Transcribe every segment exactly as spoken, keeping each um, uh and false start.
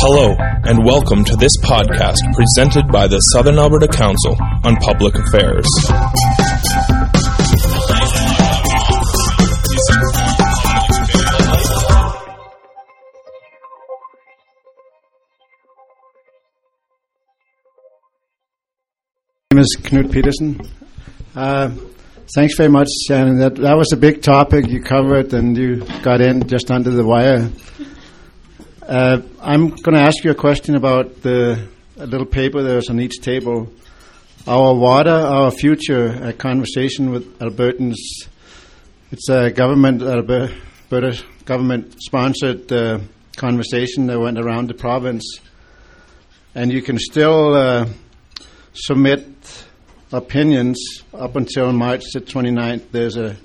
Hello, and welcome to this podcast presented by the Southern Alberta Council on Public Affairs. My name is Knut Peterson. Uh, thanks very much, Shannon. That, that was a big topic. You covered and you got in just under the wire. Uh, I'm going to ask you a question about the a little paper that's on each table. Our Water, Our Future, a conversation with Albertans. It's a government, Alberta government-sponsored uh, conversation that went around the province. And you can still uh, submit opinions up until March the twenty-ninth. There's a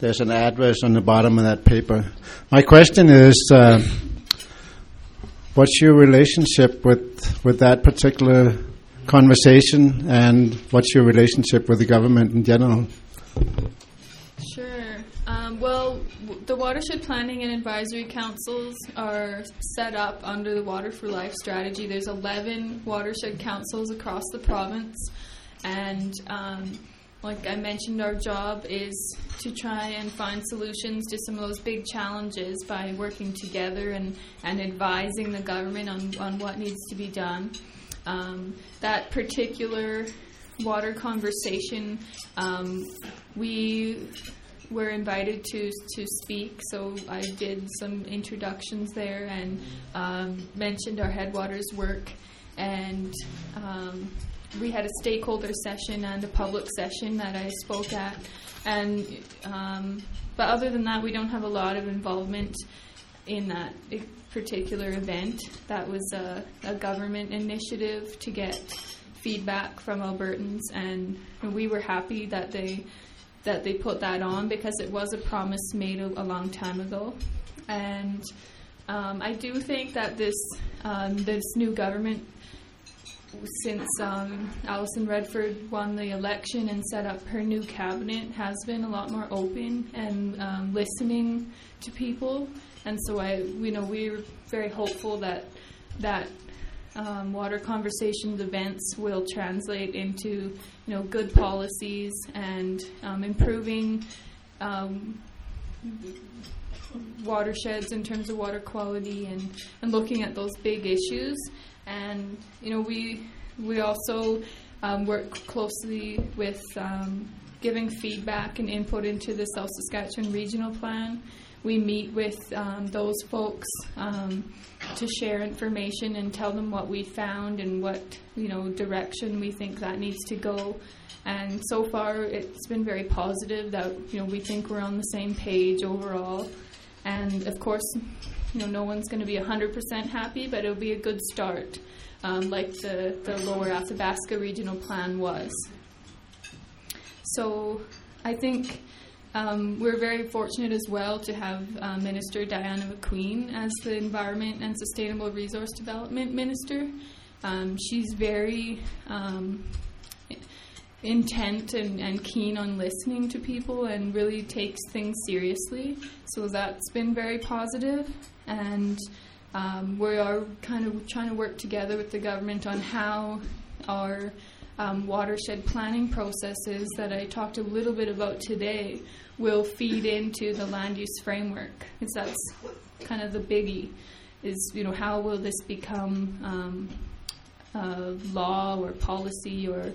there's an address on the bottom of that paper. My question is... Uh, What's your relationship with, with that particular conversation, and what's your relationship with the government in general? Sure. Um, well, w- the Watershed Planning and Advisory Councils are set up under the Water for Life strategy. There's eleven watershed councils across the province, and um, like I mentioned, our job is to try and find solutions to some of those big challenges by working together and, and advising the government on, on what needs to be done. Um, that particular water conversation, um, we were invited to, to speak, so I did some introductions there and um, mentioned our headwaters work, and um, we had a stakeholder session and a public session that I spoke at, and um, but other than that, we don't have a lot of involvement in that particular event. That was a, a government initiative to get feedback from Albertans, and we were happy that they that they put that on because it was a promise made a, a long time ago, and um, I do think that this um, this new government. Since um, Alison Redford won the election and set up her new cabinet, has been a lot more open and um, listening to people, and so I, you know, we're very hopeful that that um, water conversations events will translate into, you know, good policies and um, improving um, watersheds in terms of water quality and, and looking at those big issues. And, you know, we we also um, work closely with um, giving feedback and input into the South Saskatchewan Regional Plan. We meet with um, those folks um, to share information and tell them what we found and what, you know, direction we think that needs to go. And so far it's been very positive that, you know, we think we're on the same page overall. And, of course, you know, no one's going to be one hundred percent happy, but it'll be a good start, um, like the, the Lower Athabasca Regional Plan was. So I think um, we're very fortunate as well to have uh, Minister Diana McQueen as the Environment and Sustainable Resource Development Minister. Um, she's very um, intent and, and keen on listening to people and really takes things seriously. So that's been very positive. And um, we are kind of trying to work together with the government on how our um, watershed planning processes that I talked a little bit about today will feed into the land use framework, because that's kind of the biggie, is, you know, how will this become um, uh, law or policy or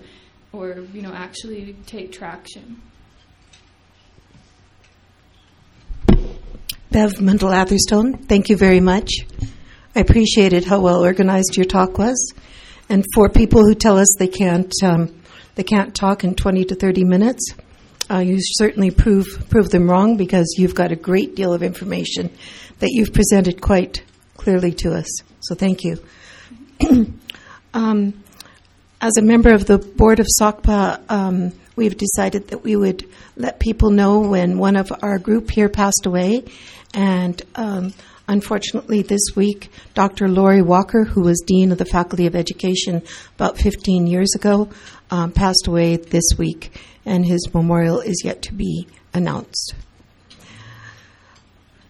or, you know, actually take traction. Dev Mundell-Atherstone, thank you very much. I appreciated how well organized your talk was. And for people who tell us they can't um, they can't talk in twenty to thirty minutes, uh, you certainly prove prove them wrong, because you've got a great deal of information that you've presented quite clearly to us. So thank you. um, As a member of the board of S O C P A, um, we've decided that we would let people know when one of our group here passed away. And um, unfortunately this week, Doctor Lori Walker, who was Dean of the Faculty of Education about fifteen years ago, um, passed away this week, and his memorial is yet to be announced.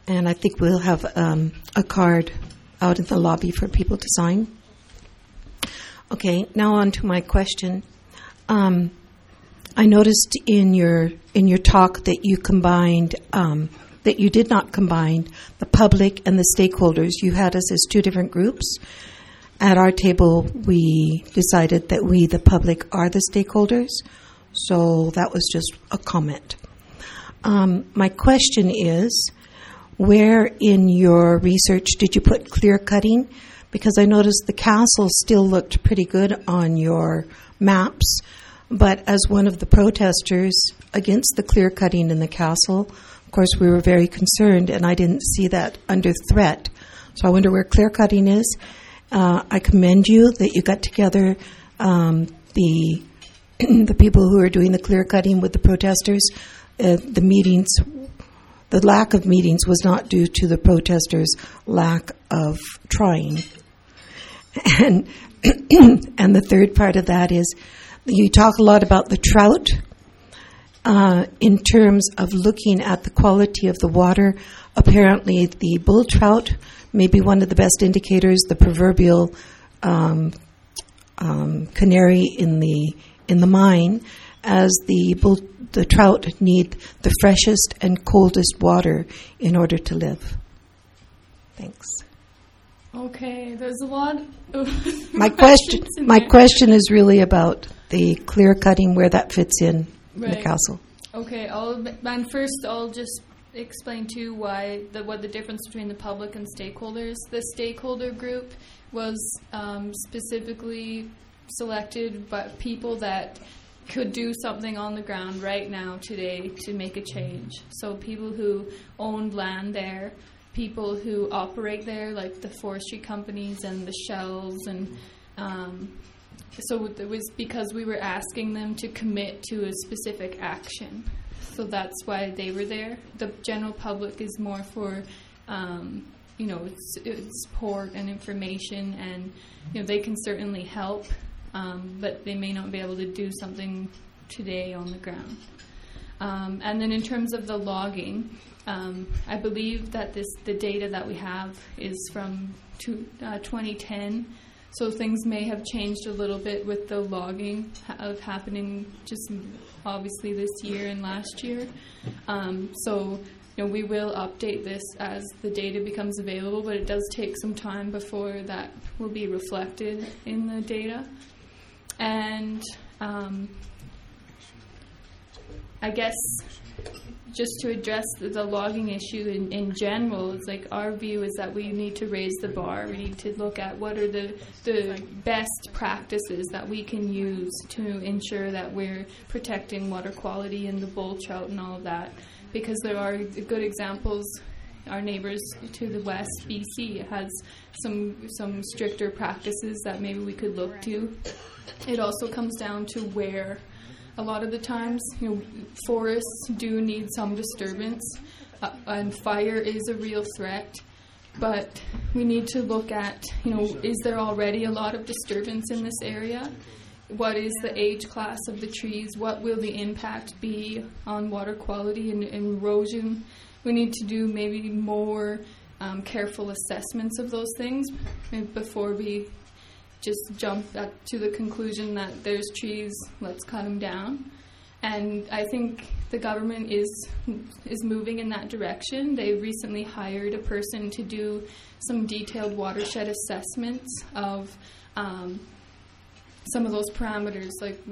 And I think we'll have um, a card out in the lobby for people to sign. Okay, now on to my question. Um, I noticed in your in your talk that you combined um, that you did not combine the public and the stakeholders. You had us as two different groups. At our table, we decided that we, the public, are the stakeholders. So that was just a comment. Um, my question is, where in your research did you put clear cutting? Because I noticed the castle still looked pretty good on your maps, but as one of the protesters against the clear cutting in the castle, of course, we were very concerned, and I didn't see that under threat. So I wonder where clear cutting is. Uh, I commend you that you got together um, the the people who are doing the clear cutting with the protesters. Uh, the meetings, the lack of meetings was not due to the protesters' lack of trying. And and the third part of that is, you talk a lot about the trout uh, in terms of looking at the quality of the water. Apparently, the bull trout may be one of the best indicators. The proverbial um, um, canary in the in the mine, as the bull, the trout need the freshest and coldest water in order to live. Thanks. Okay, there's a lot of my question. My there. question is really about the clear cutting, where that fits in, right. in the castle. Okay, I'll, and first I'll just explain too why the what the difference between the public and stakeholders. The stakeholder group was um, specifically selected by people that could do something on the ground right now today to make a change. So people who owned land there, people who operate there, like the forestry companies and the shells, and um, so it was because we were asking them to commit to a specific action. So that's why they were there. The general public is more for, um, you know, it's, it's support and information, and you know they can certainly help. Um, but they may not be able to do something today on the ground. Um, and then in terms of the logging, um, I believe that this the data that we have is from two, uh, twenty ten, so things may have changed a little bit with the logging of happening just obviously this year and last year. Um, so you know, we will update this as the data becomes available, but it does take some time before that will be reflected in the data. And um, I guess just to address the, the logging issue in, in general, it's like our view is that we need to raise the bar. We need to look at what are the, the best practices that we can use to ensure that we're protecting water quality and the bull trout and all of that, because there are good examples. Our neighbors to the west, B C, has some some stricter practices that maybe we could look to. It also comes down to where. A lot of the times, you know, forests do need some disturbance, uh, and fire is a real threat. But we need to look at, you know, is there already a lot of disturbance in this area? What is the age class of the trees? What will the impact be on water quality and, and erosion? We need to do maybe more um, careful assessments of those things before we just jump at, to the conclusion that there's trees, let's cut them down. And I think the government is is moving in that direction. They recently hired a person to do some detailed watershed assessments of um, some of those parameters, like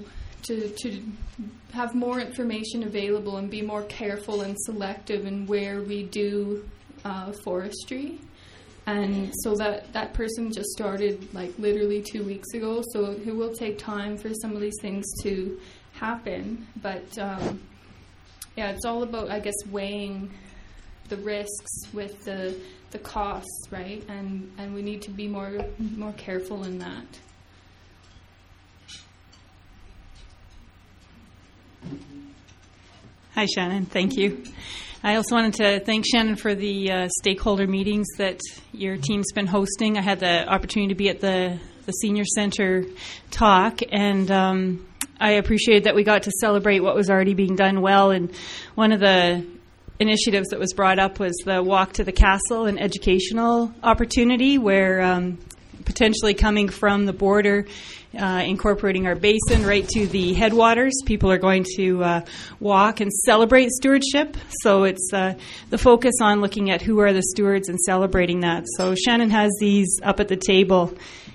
to to have more information available and be more careful and selective in where we do uh, forestry. And so that, that person just started like literally two weeks ago, so it will take time for some of these things to happen. But um, yeah, it's all about, I guess, weighing the risks with the the costs, right? And and we need to be more more careful in that. Hi, Shannon. Thank you. I also wanted to thank Shannon for the uh, stakeholder meetings that your team's been hosting. I had the opportunity to be at the, the Senior Center talk, and um, I appreciated that we got to celebrate what was already being done well. And one of the initiatives that was brought up was the Walk to the Castle, an educational opportunity where um, potentially coming from the border, uh, incorporating our basin right to the headwaters, people are going to uh, walk and celebrate stewardship. So it's uh, the focus on looking at who are the stewards and celebrating that. So Shannon has these up at the table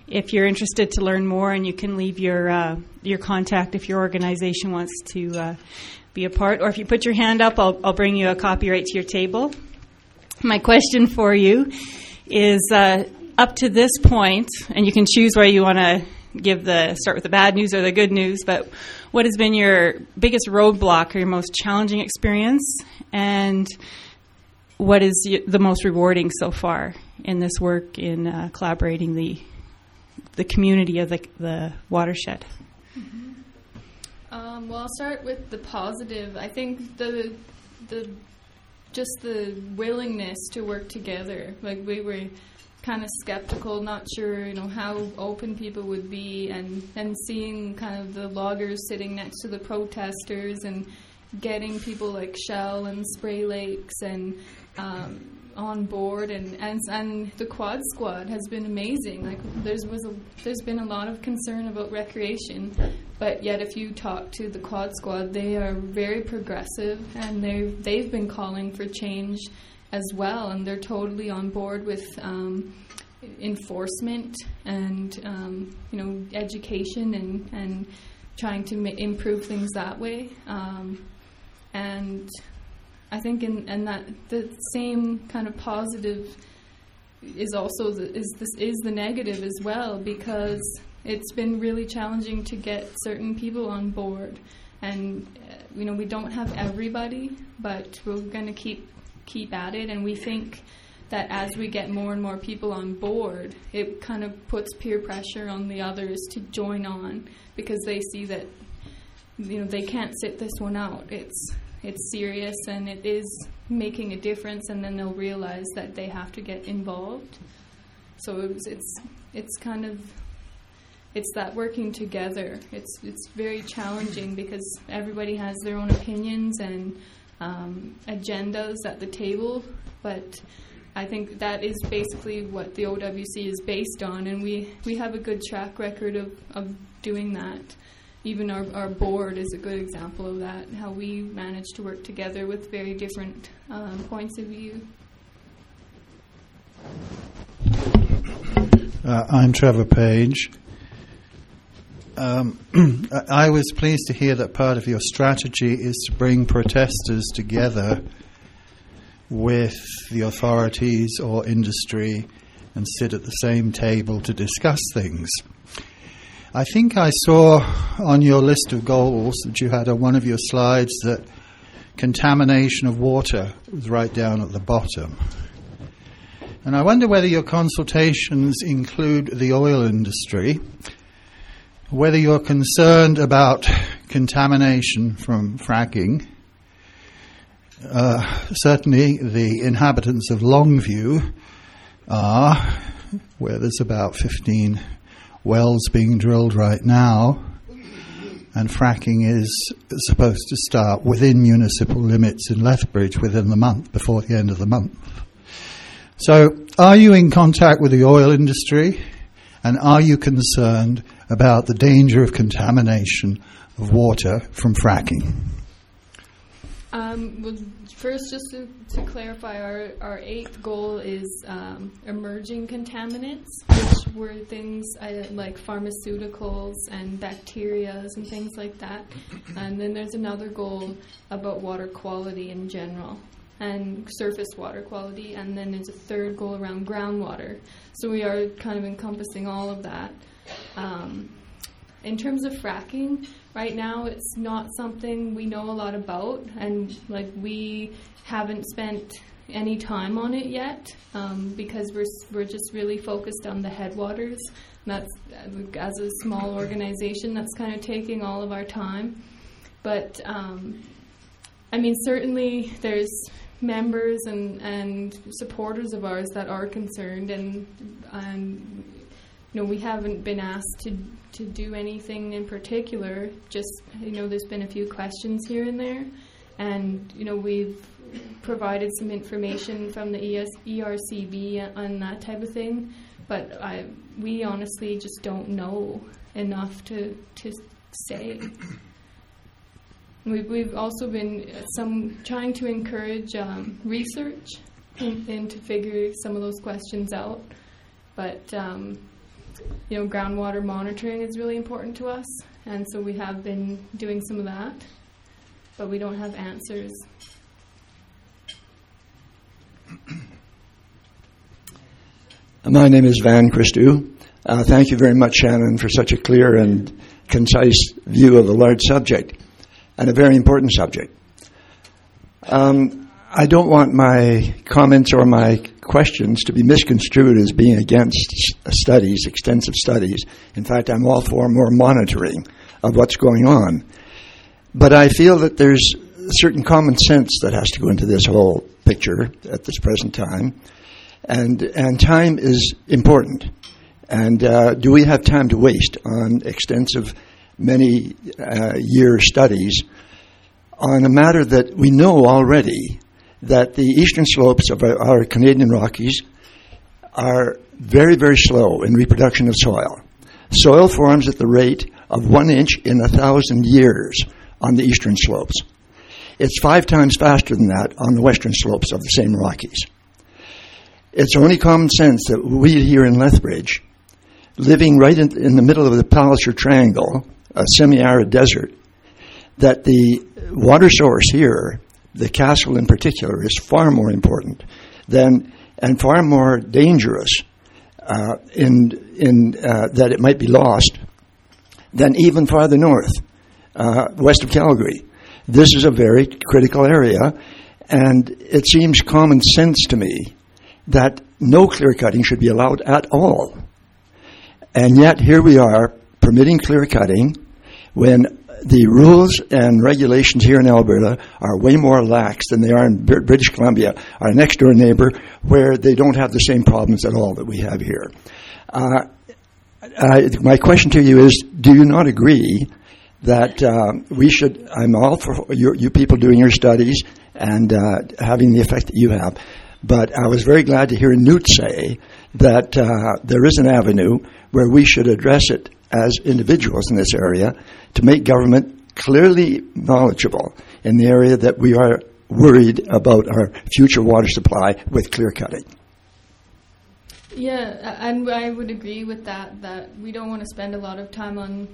if you're interested to learn more, and you can leave your uh, your contact if your organization wants to uh, be a part. Or if you put your hand up, I'll, I'll bring you a copy right to your table. My question for you is, uh, up to this point, and you can choose where you want to give the start with the bad news or the good news, but what has been your biggest roadblock or your most challenging experience, and what is the most rewarding so far in this work in uh, collaborating the the community of the, the watershed? Mm-hmm. Um, well, I'll start with the positive. I think the the just the willingness to work together. Like, we were kind of skeptical, not sure, you know, how open people would be, and and seeing kind of the loggers sitting next to the protesters and getting people like Shell and Spray Lakes and um, on board, and, and and the Quad Squad has been amazing. Like, there's was a, there's been a lot of concern about recreation, but yet if you talk to the Quad Squad, they are very progressive, and they they've been calling for change as well, and they're totally on board with um, enforcement and um, you know, education and and trying to ma- improve things that way. Um, and I think in and that the same kind of positive is also the, is this is the negative as well, because it's been really challenging to get certain people on board, and uh, you know, we don't have everybody, but we're going to keep. keep at it, and we think that as we get more and more people on board, it kind of puts peer pressure on the others to join on, because they see that, you know, they can't sit this one out. It's it's serious, and it is making a difference, and then they'll realize that they have to get involved. So it was, it's it's kind of it's that working together. It's it's very challenging because everybody has their own opinions and Um, agendas at the table, but I think that is basically what the O W C is based on, and we, we have a good track record of, of doing that. Even our, our board is a good example of that, how we manage to work together with very different um, points of view. Uh, I'm Trevor Page. Um, I was pleased to hear that part of your strategy is to bring protesters together with the authorities or industry and sit at the same table to discuss things. I think I saw on your list of goals that you had on one of your slides that contamination of water was right down at the bottom. And I wonder whether your consultations include the oil industry, whether you're concerned about contamination from fracking. Uh, certainly the inhabitants of Longview are, where there's about fifteen wells being drilled right now, and fracking is supposed to start within municipal limits in Lethbridge within the month, before the end of the month. So are you in contact with the oil industry, and are you concerned about the danger of contamination of water from fracking? Um, well, first, just to, to clarify, our, our eighth goal is um, emerging contaminants, which were things uh, like pharmaceuticals and bacteria and things like that. And then there's another goal about water quality in general, and surface water quality, and then there's a third goal around groundwater. So we are kind of encompassing all of that. Um, in terms of fracking, right now it's not something we know a lot about, and like we haven't spent any time on it yet, um, because we're we're just really focused on the headwaters. And that's, as a small organization, that's kind of taking all of our time. But um, I mean, certainly there's members and, and supporters of ours that are concerned, and and you know, we haven't been asked to to do anything in particular. Just, you know, there's been a few questions here and there, and you know, we've provided some information from the E R C B on that type of thing, but I, we honestly just don't know enough to to say. We've, we've also been some trying to encourage um, research and, and to figure some of those questions out, but um, you know, groundwater monitoring is really important to us, and so we have been doing some of that, but we don't have answers. My name is Van Christou. Uh, thank you very much, Shannon, for such a clear and concise view of a large subject and a very important subject. Um, I don't want my comments or my questions to be misconstrued as being against studies, extensive studies. In fact, I'm all for more monitoring of what's going on. But I feel that there's certain common sense that has to go into this whole picture at this present time. And and time is important. And uh, do we have time to waste on extensive, many-year uh, studies on a matter that we know already that the eastern slopes of our, our Canadian Rockies are very, very slow in reproduction of soil. Soil forms at the rate of one inch in a thousand years on the eastern slopes. It's five times faster than that on the western slopes of the same Rockies. It's only common sense that we here in Lethbridge, living right in, in the middle of the Palliser Triangle, a semi-arid desert, that the water source here, the Castle in particular, is far more important than and far more dangerous uh, in in uh, that it might be lost than even farther north, uh, west of Calgary. This is a very critical area, and it seems common sense to me that no clear-cutting should be allowed at all. And yet here we are permitting clear-cutting when the rules and regulations here in Alberta are way more lax than they are in B- British Columbia, our next-door neighbor, where they don't have the same problems at all that we have here. Uh, I, my question to you is, do you not agree that um, we should, I'm all for you, you people doing your studies and uh, having the effect that you have, but I was very glad to hear Knut say that uh, there is an avenue where we should address it as individuals in this area to make government clearly knowledgeable in the area that we are worried about our future water supply with clear cutting. Yeah, and I would agree with that, that we don't want to spend a lot of time on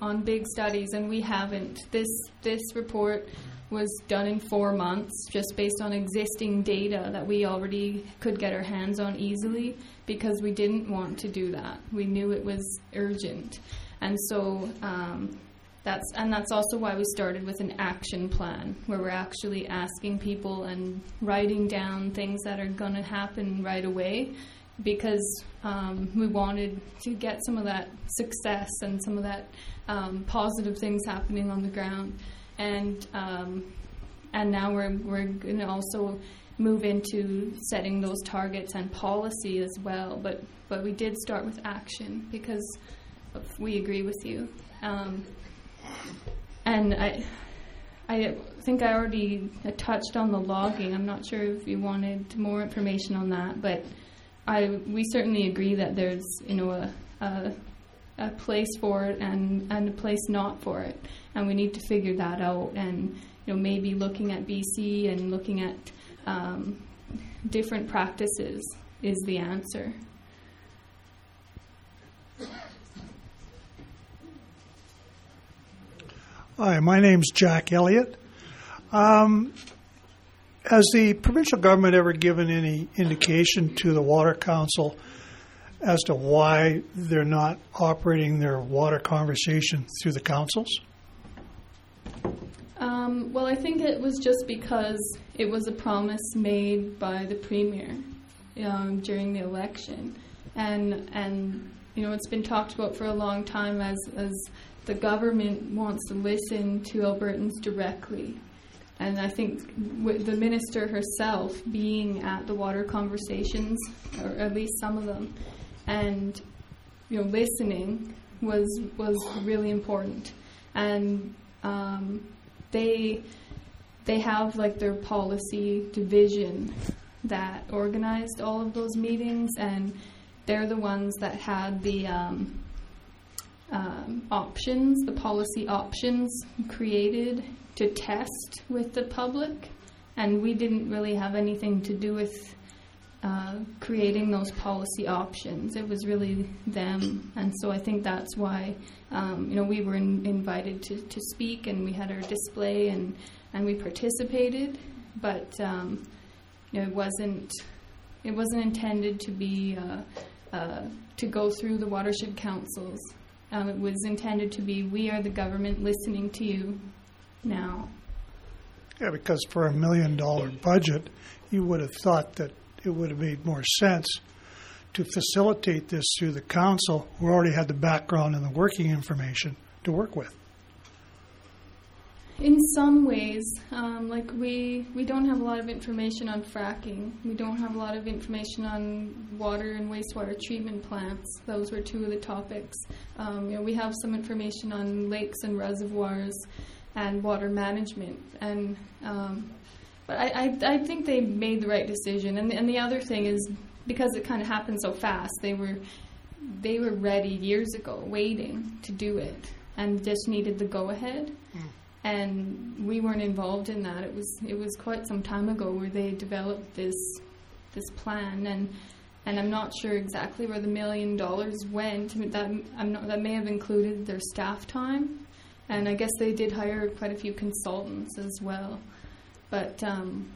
on big studies, and we haven't. This this report was done in four months just based on existing data that we already could get our hands on easily, because we didn't want to do that. We knew it was urgent. And so um, that's and that's also why we started with an action plan, where we're actually asking people and writing down things that are going to happen right away, because um, we wanted to get some of that success and some of that um, positive things happening on the ground. And um, and now we're we're going to also move into setting those targets and policy as well. But but we did start with action, because we agree with you. Um, and I I think I already touched on the logging. I'm not sure if you wanted more information on that, but I we certainly agree that there's you know a. a a place for it and, and a place not for it. And we need to figure that out, and you know maybe looking at B C and looking at um, different practices is the answer. Hi, my name's Jack Elliott. Um, has the provincial government ever given any indication to the Water Council as to why they're not operating their water conversation through the councils? Um, well, I think it was just because it was a promise made by the Premier um, during the election. And, and you know, it's been talked about for a long time as, as the government wants to listen to Albertans directly. And I think with the minister herself being at the water conversations, or at least some of them, and you know, listening was was really important. And um, they they have like their policy division that organized all of those meetings, and they're the ones that had the um, um, options, the policy options created to test with the public, and we didn't really have anything to do with uh, creating those policy options. It was really them, and so I think that's why um, you know we were in, invited to, to speak, and we had our display, and and we participated, but um, you know, it wasn't. It wasn't intended to be uh, uh, to go through the watershed councils. Um, it was intended to be, we are the government listening to you now. Yeah, because for a million dollar budget, you would have thought that it would have made more sense to facilitate this through the council, who already had the background and the working information to work with. In some ways, um, like we, we don't have a lot of information on fracking. We don't have a lot of information on water and wastewater treatment plants. Those were two of the topics. Um, you know, we have some information on lakes and reservoirs and water management. And um, but I, I I think they made the right decision. And and the other thing is, because it kind of happened so fast, they were they were ready years ago, waiting to do it, and just needed the go ahead. Mm. And we weren't involved in that. It was it was quite some time ago where they developed this this plan, and and I'm not sure exactly where the million dollars went. That I'm not, that may have included their staff time, and I guess they did hire quite a few consultants as well. But um,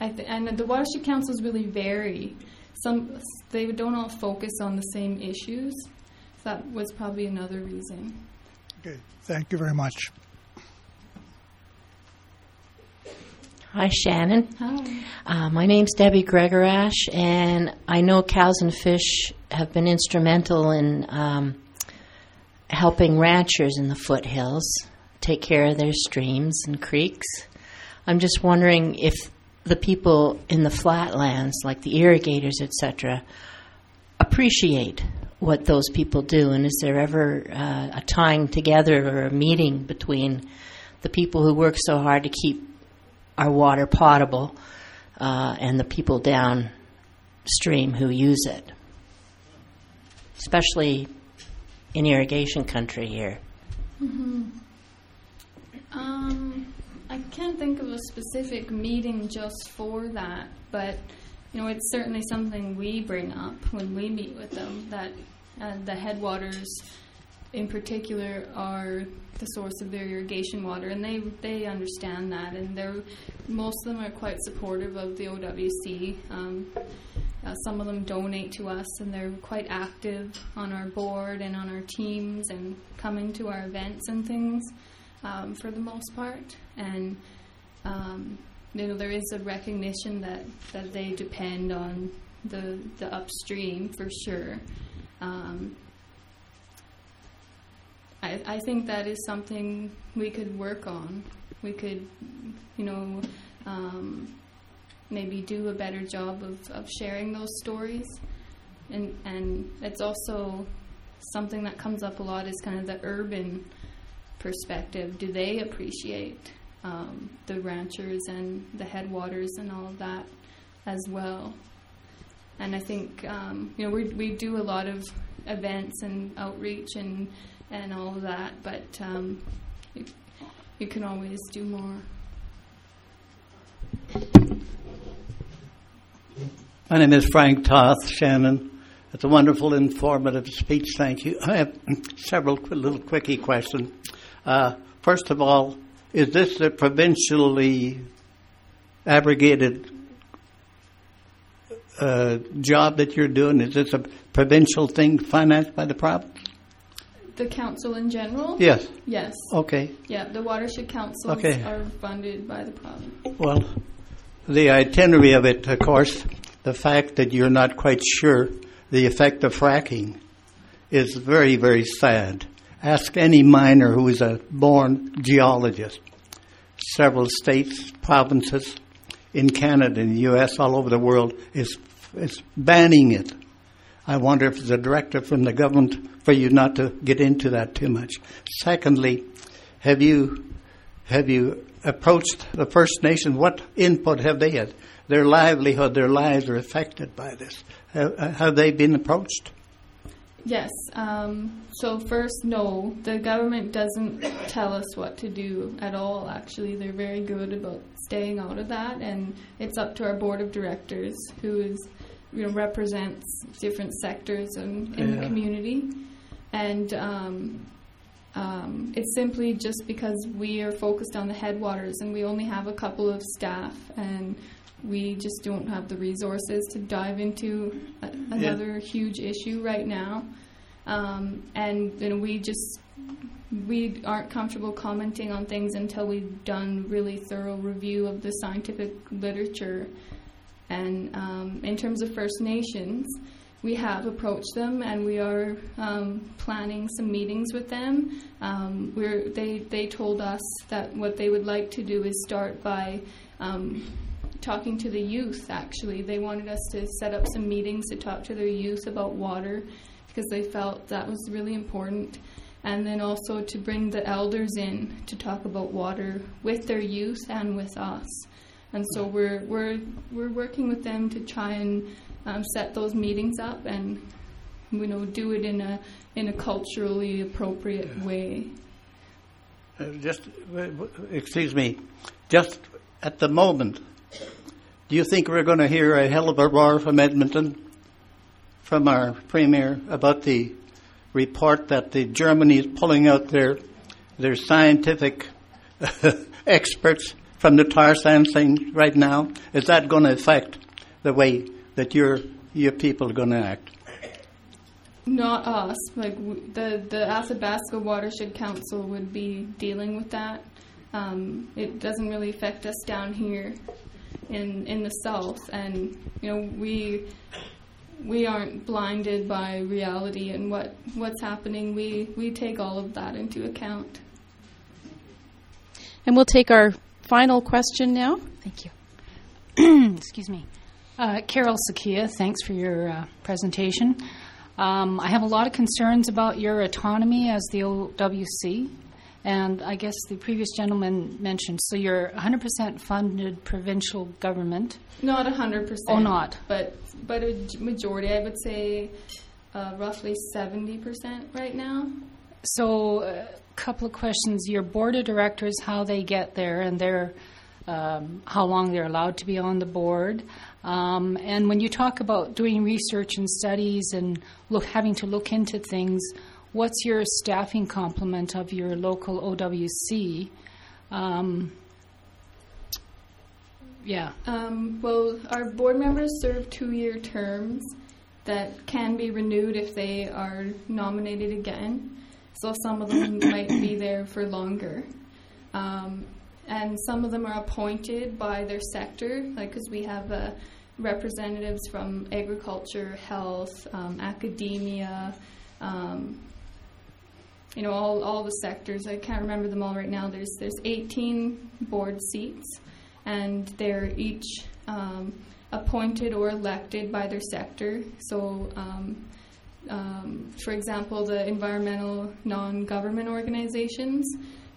I th- and the watershed councils really vary. Some they don't all focus on the same issues. So that was probably another reason. Okay, thank you very much. Hi, Shannon. Hi. Uh, my name's Debbie Gregorash, and I know Cows and Fish have been instrumental in um, helping ranchers in the foothills take care of their streams and creeks. I'm just wondering if the people in the flatlands, like the irrigators, et cetera, appreciate what those people do, and is there ever uh, a tying together or a meeting between the people who work so hard to keep our water potable, uh, and the people downstream who use it, especially in irrigation country here. Mm-hmm. Um, I can't think of a specific meeting just for that, but you know, it's certainly something we bring up when we meet with them. That uh, the headwaters, in particular, are the source of their irrigation water, and they they understand that, and they're most of them are quite supportive of the O W C. Um, uh, some of them donate to us, and they're quite active on our board and on our teams, and coming to our events and things um, for the most part. And um, you know, there is a recognition that, that they depend on the the upstream for sure. Um, I, I think that is something we could work on. We could, you know, um, maybe do a better job of, of sharing those stories. And and it's also something that comes up a lot is kind of the urban perspective. Do they appreciate um, the ranchers and the headwaters and all of that as well? And I think, um, you know, we we do a lot of events and outreach and and all of that, but um, you, you can always do more. My name is Frank Toth, Shannon. It's a wonderful, informative speech. Thank you. I have several qu- little quickie questions. Uh, first of all, is this a provincially abrogated uh, job that you're doing? Is this a provincial thing financed by the province? The council in general? Yes. Yes. Okay. Yeah, the watershed councils okay. are funded by the province. Well, the itinerary of it, of course, the fact that you're not quite sure the effect of fracking is very, very sad. Ask any miner who is a born geologist. Several states, provinces in Canada and the U S, all over the world, is is banning it. I wonder if there's a directive from the government for you not to get into that too much. Secondly, have you have you approached the First Nation, what input have they had? Their livelihood, their lives are affected by this. Have, have they been approached? Yes. Um, so first, no. The government doesn't tell us what to do at all, actually. They're very good about staying out of that, and it's up to our board of directors, who is, you know, represents different sectors in, in yeah. the community. And um, um, it's simply just because we are focused on the headwaters, and we only have a couple of staff, and we just don't have the resources to dive into a, another yeah. huge issue right now. Um, and you know, we just we aren't comfortable commenting on things until we've done really thorough review of the scientific literature. And um, in terms of First Nations, we have approached them, and we are um, planning some meetings with them. Um, we're, they, they told us that what they would like to do is start by um, talking to the youth, actually. They wanted us to set up some meetings to talk to their youth about water, because they felt that was really important. And then also to bring the elders in to talk about water with their youth and with us. And so we're we're we're working with them to try and um, set those meetings up, and you know, do it in a in a culturally appropriate yeah. way. Uh, just excuse me, just at the moment, do you think we're going to hear a hell of a roar from Edmonton, from our premier, about the report that the Germany is pulling out their their scientific experts from the tar sands thing right now? Is that going to affect the way that your your people are going to act? Not us. Like w- the the Athabasca Watershed Council would be dealing with that. Um, it doesn't really affect us down here in in the south, and you know we we aren't blinded by reality and what, what's happening. We we take all of that into account. And we'll take our final question now. Thank you. Excuse me. Uh, Carol Sakia, thanks for your uh, presentation. Um, I have a lot of concerns about your autonomy as the O W C, and I guess the previous gentleman mentioned, so you're one hundred percent funded provincial government. Not one hundred percent. Oh, not. But, but a majority, I would say uh, roughly seventy percent right now. So... Uh, couple of questions. Your board of directors, how they get there, and their um, how long they're allowed to be on the board. Um, and when you talk about doing research and studies and look, having to look into things, what's your staffing complement of your local O W C? Um, yeah. Um, well, our board members serve two-year terms that can be renewed if they are nominated again. So some of them might be there for longer. Um, and some of them are appointed by their sector, like because we have uh, representatives from agriculture, health, um, academia, um, you know, all, all the sectors. I can't remember them all right now. There's there's eighteen board seats, and they're each um, appointed or elected by their sector. So... Um, Um, for example, the environmental non-government organizations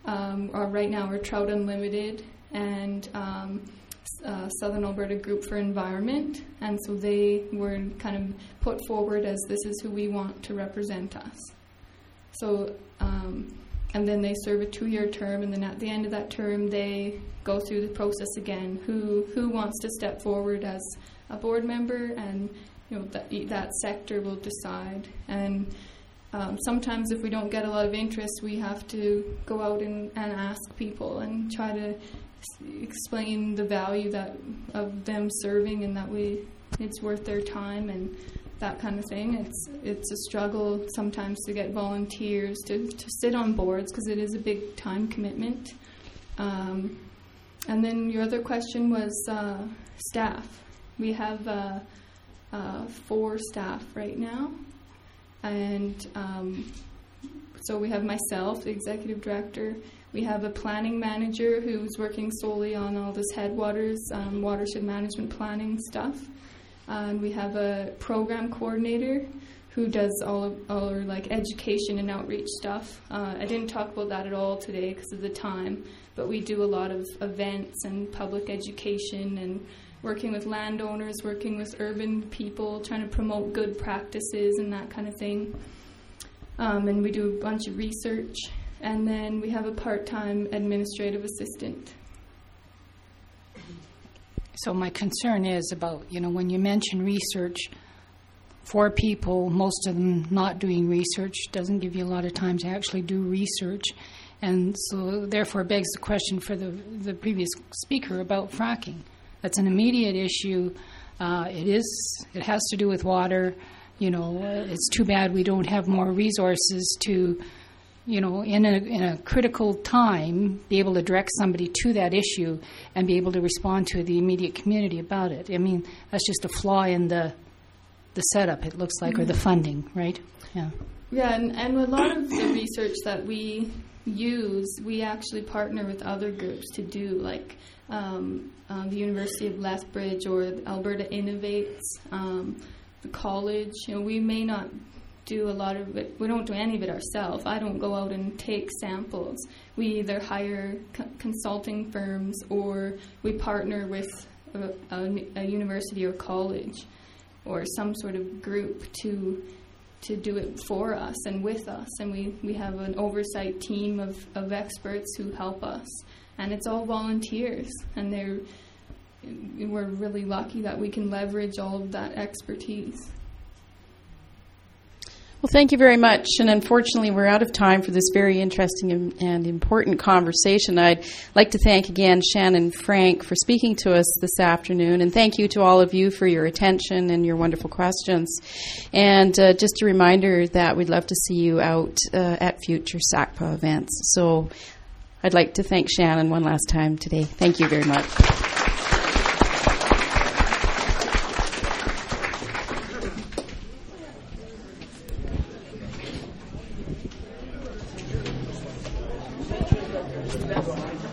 um, are right now are Trout Unlimited and um, uh, Southern Alberta Group for Environment, and so they were kind of put forward as this is who we want to represent us. So, um, and then they serve a two-year term, and then at the end of that term, they go through the process again. Who who wants to step forward as a board member? And you know, that, that sector will decide. And um, sometimes if we don't get a lot of interest, we have to go out and, and ask people and try to s- explain the value that of them serving, and that we it's worth their time and that kind of thing. It's it's a struggle sometimes to get volunteers to, to sit on boards, because it is a big time commitment. Um, and then your other question was uh, staff. We have... Uh, Uh, four staff right now, and um, so we have myself, the executive director. We have a planning manager who's working solely on all this headwaters um, watershed management planning stuff, and we have a program coordinator who does all of all our like education and outreach stuff. Uh, I didn't talk about that at all today because of the time, but we do a lot of events and public education and working with landowners, working with urban people, trying to promote good practices and that kind of thing. Um, and we do a bunch of research. And then we have a part-time administrative assistant. So my concern is about, you know, when you mention research, for people, most of them not doing research, doesn't give you a lot of time to actually do research. And so therefore begs the question for the, the previous speaker about fracking. That's an immediate issue. Uh, it is, it has to do with water. You know, it's too bad we don't have more resources to, you know, in a, in a critical time, be able to direct somebody to that issue and be able to respond to the immediate community about it. I mean, that's just a flaw in the the setup, it looks like, mm-hmm. or the funding, right? Yeah, yeah, and, and a lot of the research that we use, we actually partner with other groups to do, like um, um, the University of Lethbridge or Alberta Innovates, um, the college. You know, we may not do a lot of it, we don't do any of it ourselves. I don't go out and take samples. We either hire co- consulting firms or we partner with a, a, a university or college, or some sort of group to to do it for us and with us. And we, we have an oversight team of, of experts who help us. And it's all volunteers. And they're we're really lucky that we can leverage all of that expertise. Well, thank you very much. And unfortunately, we're out of time for this very interesting and, and important conversation. I'd like to thank again Shannon and Frank for speaking to us this afternoon. And thank you to all of you for your attention and your wonderful questions. And uh, just a reminder that we'd love to see you out uh, at future S A C P A events. So I'd like to thank Shannon one last time today. Thank you very much. That's